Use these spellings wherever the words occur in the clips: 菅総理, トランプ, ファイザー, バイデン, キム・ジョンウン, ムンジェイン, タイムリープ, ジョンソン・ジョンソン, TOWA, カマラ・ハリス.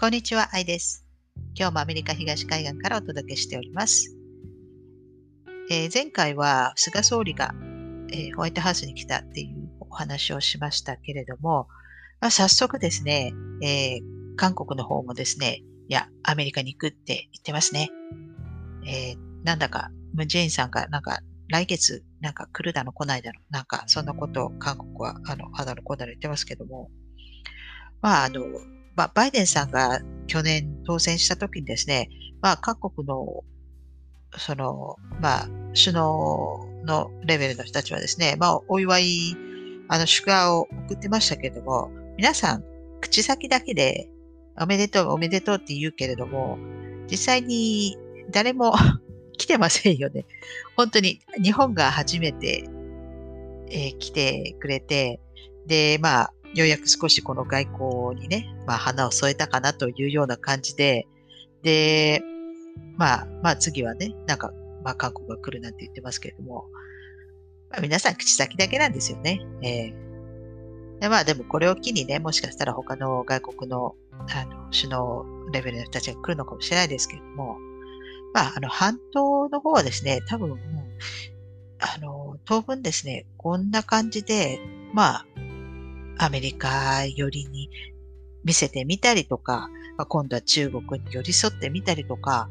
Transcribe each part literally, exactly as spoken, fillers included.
こんにちは、愛です。今日もアメリカ東海岸からお届けしております。えー、前回は菅総理が、えー、ホワイトハウスに来たっていうお話をしましたけれども、まあ、早速ですね、えー、韓国の方もですね、いや、アメリカに行くって言ってますね。えー、なんだかムンジェインさんがなんか来月なんか来るだの来ないだの、なんかそんなことを韓国はあの、あだのこだの言ってますけども、まああの、まあ、バイデンさんが去年当選したときにですね、まあ、各国の、その、まあ、首脳のレベルの人たちはですね、まあ、お祝い、あの、祝賀を送ってましたけれども、皆さん、口先だけで、おめでとう、おめでとうって言うけれども、実際に誰も来てませんよね。本当に、日本が初めて、えー、来てくれて、で、まあ、ようやく少しこの外交にね、まあ花を添えたかなというような感じで、で、まあ、まあ次はね、なんか、まあ韓国が来るなんて言ってますけれども、まあ、皆さん口先だけなんですよね。えー、でまあでもこれを機にね、もしかしたら他の外国の、あの首脳レベルの人たちが来るのかもしれないですけれども、まああの半島の方はですね、多分、うん、あの、当分ですね、こんな感じで、まあ、アメリカ寄りに見せてみたりとか、今度は中国に寄り添ってみたりとか、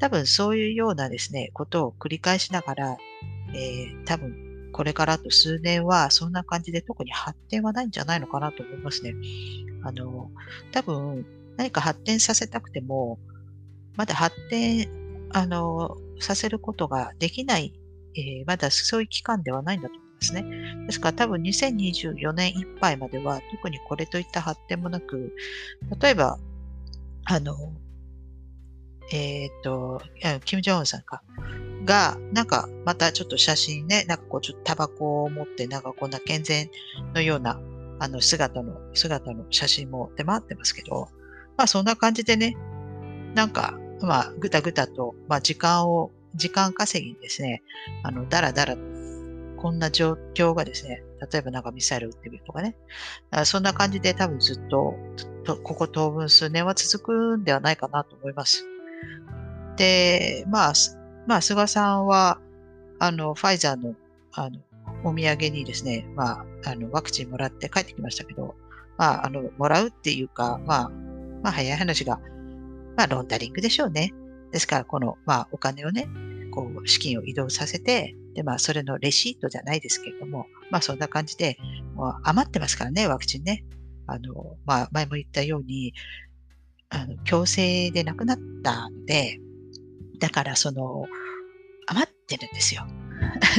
多分そういうようなですね、ことを繰り返しながら、えー、多分これからあと数年はそんな感じで特に発展はないんじゃないのかなと思いますね。あの、多分何か発展させたくても、まだ発展、あの、させることができない、えー、まだそういう期間ではないんだと思います。ですね。ですから多分にせんにじゅうよねんいっぱいまでは特にこれといった発展もなく、例えば、あの、えっと、キム・ジョンウンさんか、が、なんかまたちょっと写真ね、なんかこうちょっとタバコを持って、なんかこんな健全のような、あの姿の、姿の写真も出回ってますけど、まあそんな感じでね、なんか、まあぐたぐたと、まあ時間を、時間稼ぎにですね、あの、だらだらと、こんな状況がですね、例えばなんかミサイル撃ってみるとかね、そんな感じで多分ずっと、とここ当分数年は続くんではないかなと思います。で、まあ、まあ、菅さんは、あの、ファイザーの、あの、お土産にですね、まあ、あの、ワクチンもらって帰ってきましたけど、まあ、あの、もらうっていうか、まあ、まあ、早い話が、まあ、ロンダリングでしょうね。ですから、この、まあ、お金をね、こう、資金を移動させて、で、まあ、それのレシートじゃないですけれども、まあ、そんな感じで、まあ、余ってますからね、ワクチンね。あの、まあ、前も言ったように、あの、強制でなくなったので、だから、その、余ってるんですよ。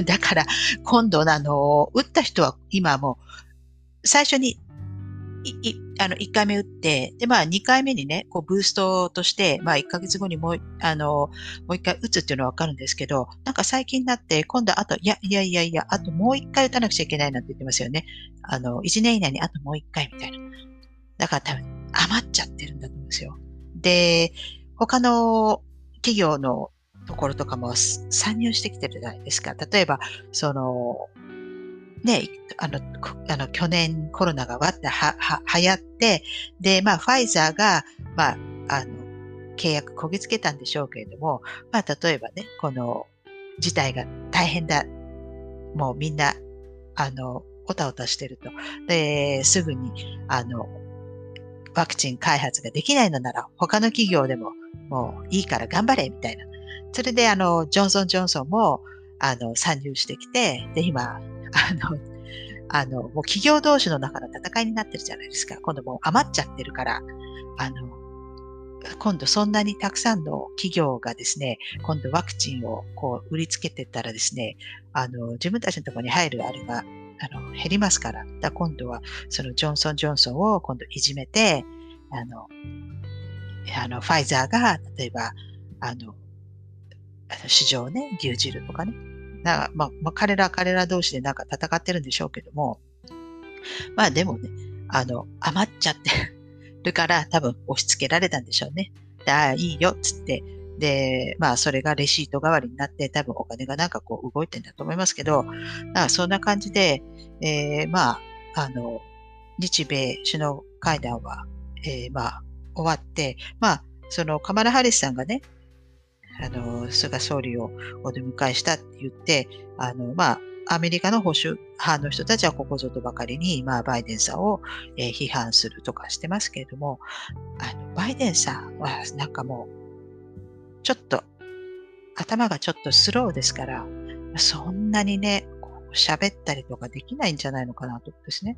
だから、今度、あの、打った人は今もう、最初に、い、い、あの、いっかいめ打って、で、まあ、にかいめにね、こう、ブーストとして、まあ、いっかげつごにもう、あの、もういっかい打つっていうのはわかるんですけど、なんか最近になって、今度あと、いや、いやいやいや、あともういっかい打たなくちゃいけないなんて言ってますよね。あの、いちねん以内にあともういっかいみたいな。だから多分、余っちゃってるんだと思うんですよ。で、他の企業のところとかも参入してきてるじゃないですか。例えば、その、ね、あの、あの、去年コロナがわっては、は、流行って、で、まあ、ファイザーが、まあ、あの、契約こぎつけたんでしょうけれども、まあ、例えばね、この、事態が大変だ。もうみんな、あの、おたおたしてると。で、すぐに、あの、ワクチン開発ができないのなら、他の企業でも、もういいから頑張れ、みたいな。それで、あの、ジョンソン・ジョンソンも、あの、参入してきて、で、今、あの、あの、もう企業同士の中の戦いになってるじゃないですか。今度もう余っちゃってるから、あの、今度そんなにたくさんの企業がですね、今度ワクチンをこう売りつけてったらですね、あの、自分たちのところに入るあれが、あの、減りますから。だ今度は、そのジョンソン・ジョンソンを今度いじめて、あの、あの、ファイザーが、例えば、あの、市場ね、牛汁とかね、なんかまあ、まあ、彼ら彼ら同士でなんか戦ってるんでしょうけども、まあでもね、あの、余っちゃってるから多分押し付けられたんでしょうね。ああ、いいよ、っつって。で、まあそれがレシート代わりになって多分お金がなんかこう動いてんだと思いますけど、あそんな感じで、えー、まあ、あの、日米首脳会談は、えー、まあ、終わって、まあ、そのカマラ・ハリスさんがね、あの、菅総理をお出迎えしたって言って、あの、まあ、アメリカの保守派の人たちはここぞとばかりに、まあ、バイデンさんを、えー、批判するとかしてますけれども、あの、バイデンさんはなんかもう、ちょっと、頭がちょっとスローですから、そんなにね、こう喋ったりとかできないんじゃないのかなと思うんですね。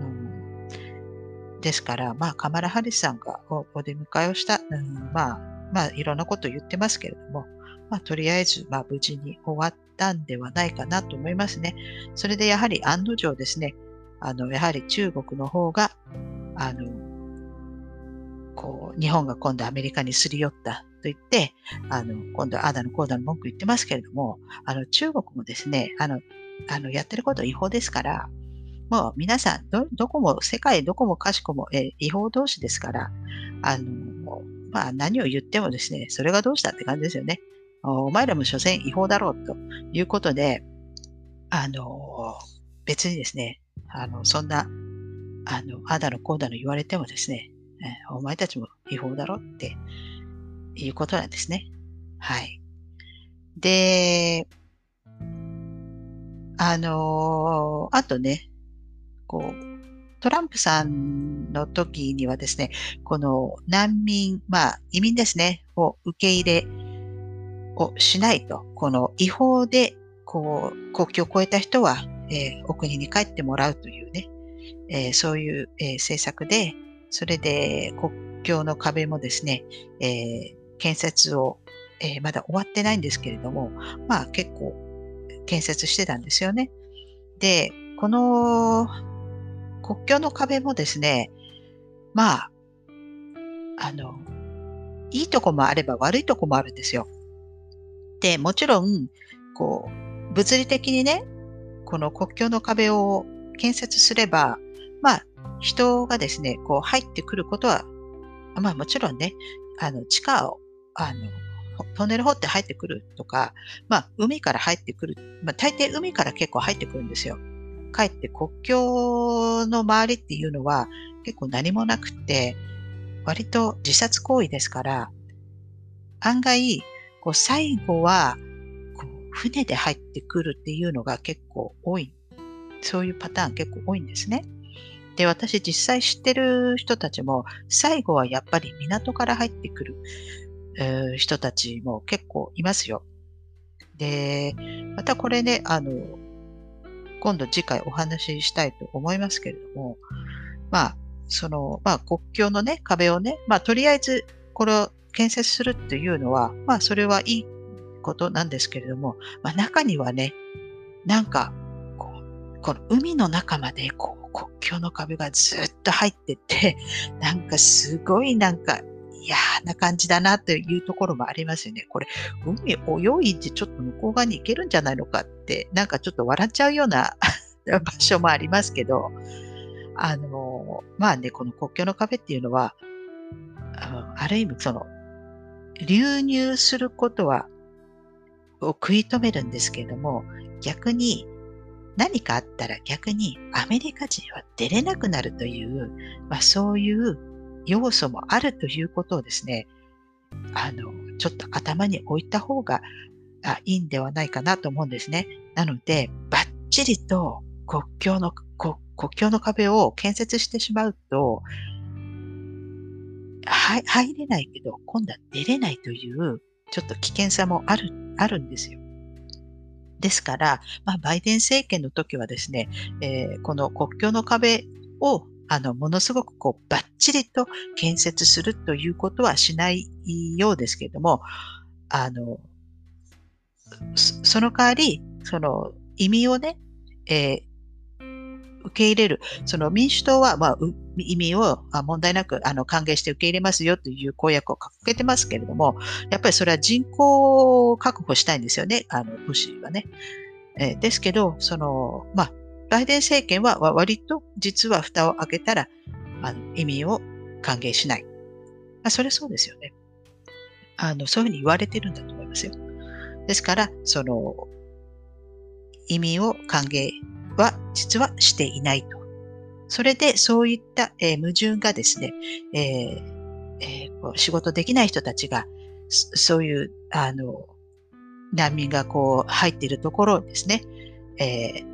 うん、ですから、まあ、カマラ・ハリスさんがお出迎えをした、うん、まあ、まあ、いろんなことを言ってますけれども、まあ、とりあえず、まあ、無事に終わったんではないかなと思いますね。それでやはり案の定ですね、あの、やはり中国の方が、あの、こう、日本が今度アメリカにすり寄ったと言って、あの、今度あだのこうだの文句言ってますけれども、あの、中国もですね、あの、あの、やってることは違法ですから、もう皆さん、ど、どこも、世界どこもかしこも、えー、違法同士ですから、あの、まあ何を言ってもですね、それがどうしたって感じですよね。お前らも所詮違法だろうということで、あの、別にですね、あの、そんな、あの、あだのこうだの言われてもですね、お前たちも違法だろっていうことなんですね。はい。で、あの、あとね、こう、トランプさんの時にはですね、この難民、まあ移民ですね、を受け入れをしないと、この違法でこう国境を越えた人は、えー、お国に帰ってもらうというね、えー、そういう、えー、政策で、それで国境の壁もですね、えー、建設を、えー、まだ終わってないんですけれども、まあ結構建設してたんですよね。で、この国境の壁もですね、まあ、あの、いいとこもあれば悪いとこもあるんですよ。で、もちろん、こう、物理的にね、この国境の壁を建設すれば、まあ、人がですね、こう入ってくることは、まあもちろんね、あの、地下を、あの、トンネル掘って入ってくるとか、まあ、海から入ってくる、まあ、大抵海から結構入ってくるんですよ。かえって国境の周りっていうのは結構何もなくて、割と自殺行為ですから、案外、こう最後はこう船で入ってくるっていうのが結構多い。そういうパターン結構多いんですね。で、私実際知ってる人たちも、最後はやっぱり港から入ってくる、えー、人たちも結構いますよ。で、またこれね、あの、今度次回お話ししたいと思いますけれども、まあ、その、まあ、国境のね、壁をね、まあ、とりあえず、これを建設するっていうのは、まあ、それはいいことなんですけれども、まあ、中にはね、なんかこう、この海の中まで、こう、国境の壁がずっと入ってて、なんかすごいなんか嫌な感じだなというところもありますよね。これ、海泳いでちょっと向こう側に行けるんじゃないのかって、なんかちょっと笑っちゃうような場所もありますけど、あの、まあね、この国境の壁っていうのは、あ, ある意味、その、流入することは、を食い止めるんですけれども、逆に、何かあったら逆にアメリカ人は出れなくなるという、まあそういう、要素もあるということをですね、あの、ちょっと頭に置いた方がいいんではないかなと思うんですね。なので、バッチリと国境の、国境の壁を建設してしまうと、は入れないけど、今度は出れないという、ちょっと危険さもある、あるんですよ。ですから、まあ、バイデン政権の時はですね、えー、この国境の壁をあの、ものすごくこう、バッチリと建設するということはしないようですけれども、あの、その代わり、その、移民をね、えー、受け入れる。その民主党は、まあ、移民を問題なく、あの、歓迎して受け入れますよという公約を掲げてますけれども、やっぱりそれは人口を確保したいんですよね、あの、ブッシュはね。えー、ですけど、その、まあ、バイデン政権は割と実は蓋を開けたらあの移民を歓迎しない。まあ、それそうですよね。あの、そういうふうに言われてるんだと思いますよ。ですから、その、移民を歓迎は実はしていないと。それでそういった、えー、矛盾がですね、えー、えー、こう仕事できない人たちがそういうあの難民がこう入っているところですね、えー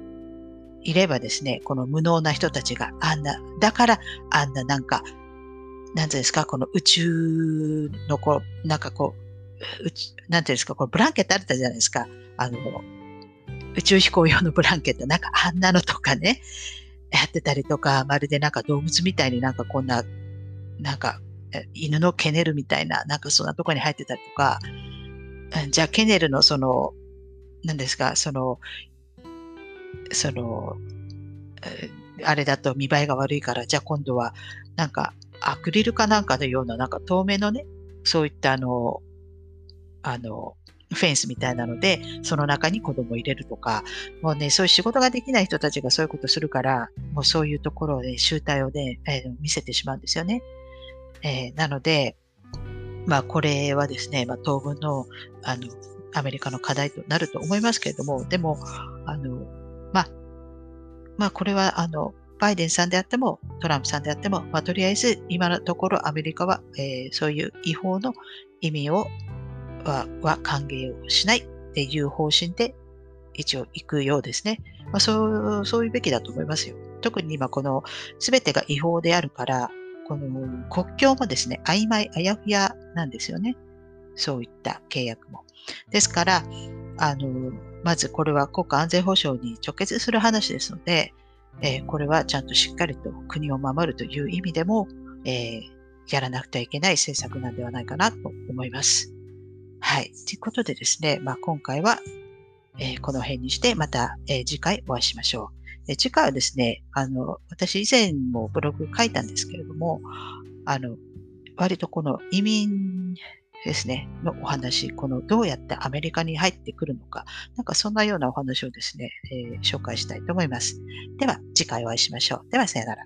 いればですね、この無能な人たちがあんな、だからあんななんか、なんていうんですか、この宇宙のこう、なんかこう、うちなんていうんですか、このブランケットあったじゃないですか。あの、宇宙飛行用のブランケット、なんかあんなのとかね、やってたりとか、まるでなんか動物みたいになんかこんな、なんか犬のケネルみたいな、なんかそんなとこに入ってたりとか、じゃあケネルのその、なんですか、その、そのあれだと見栄えが悪いから、じゃあ今度はなんかアクリルかなんかのようななんか透明のね、そういったあのあのフェンスみたいなのでその中に子供を入れるとか、もうね、そういう仕事ができない人たちがそういうことするから、もうそういうところで醜態をね、えー、見せてしまうんですよね。えー、なのでまあこれはですね、まあ、当分のあのアメリカの課題となると思いますけれども、でもあのまあ、まあこれはあのバイデンさんであってもトランプさんであっても、まあ、とりあえず今のところアメリカは、えー、そういう違法の移民をは、は歓迎をしないっていう方針で一応行くようですね。まあ、そう、そういうべきだと思いますよ。特に今この全てが違法であるから、この国境もですね曖昧あやふやなんですよね。そういった契約も。ですからあのまずこれは国家安全保障に直結する話ですので、えー、これはちゃんとしっかりと国を守るという意味でも、えー、やらなくてはいけない政策なんではないかなと思います。はい。ということでですね、まあ、今回は、えー、この辺にして、また、えー、次回お会いしましょう。えー、次回はですね、あの、私以前もブログ書いたんですけれども、あの、割とこの移民、ですね、のお話、このどうやってアメリカに入ってくるのか、なんかそんなようなお話をですね、えー、紹介したいと思います。では次回お会いしましょう。ではさよなら。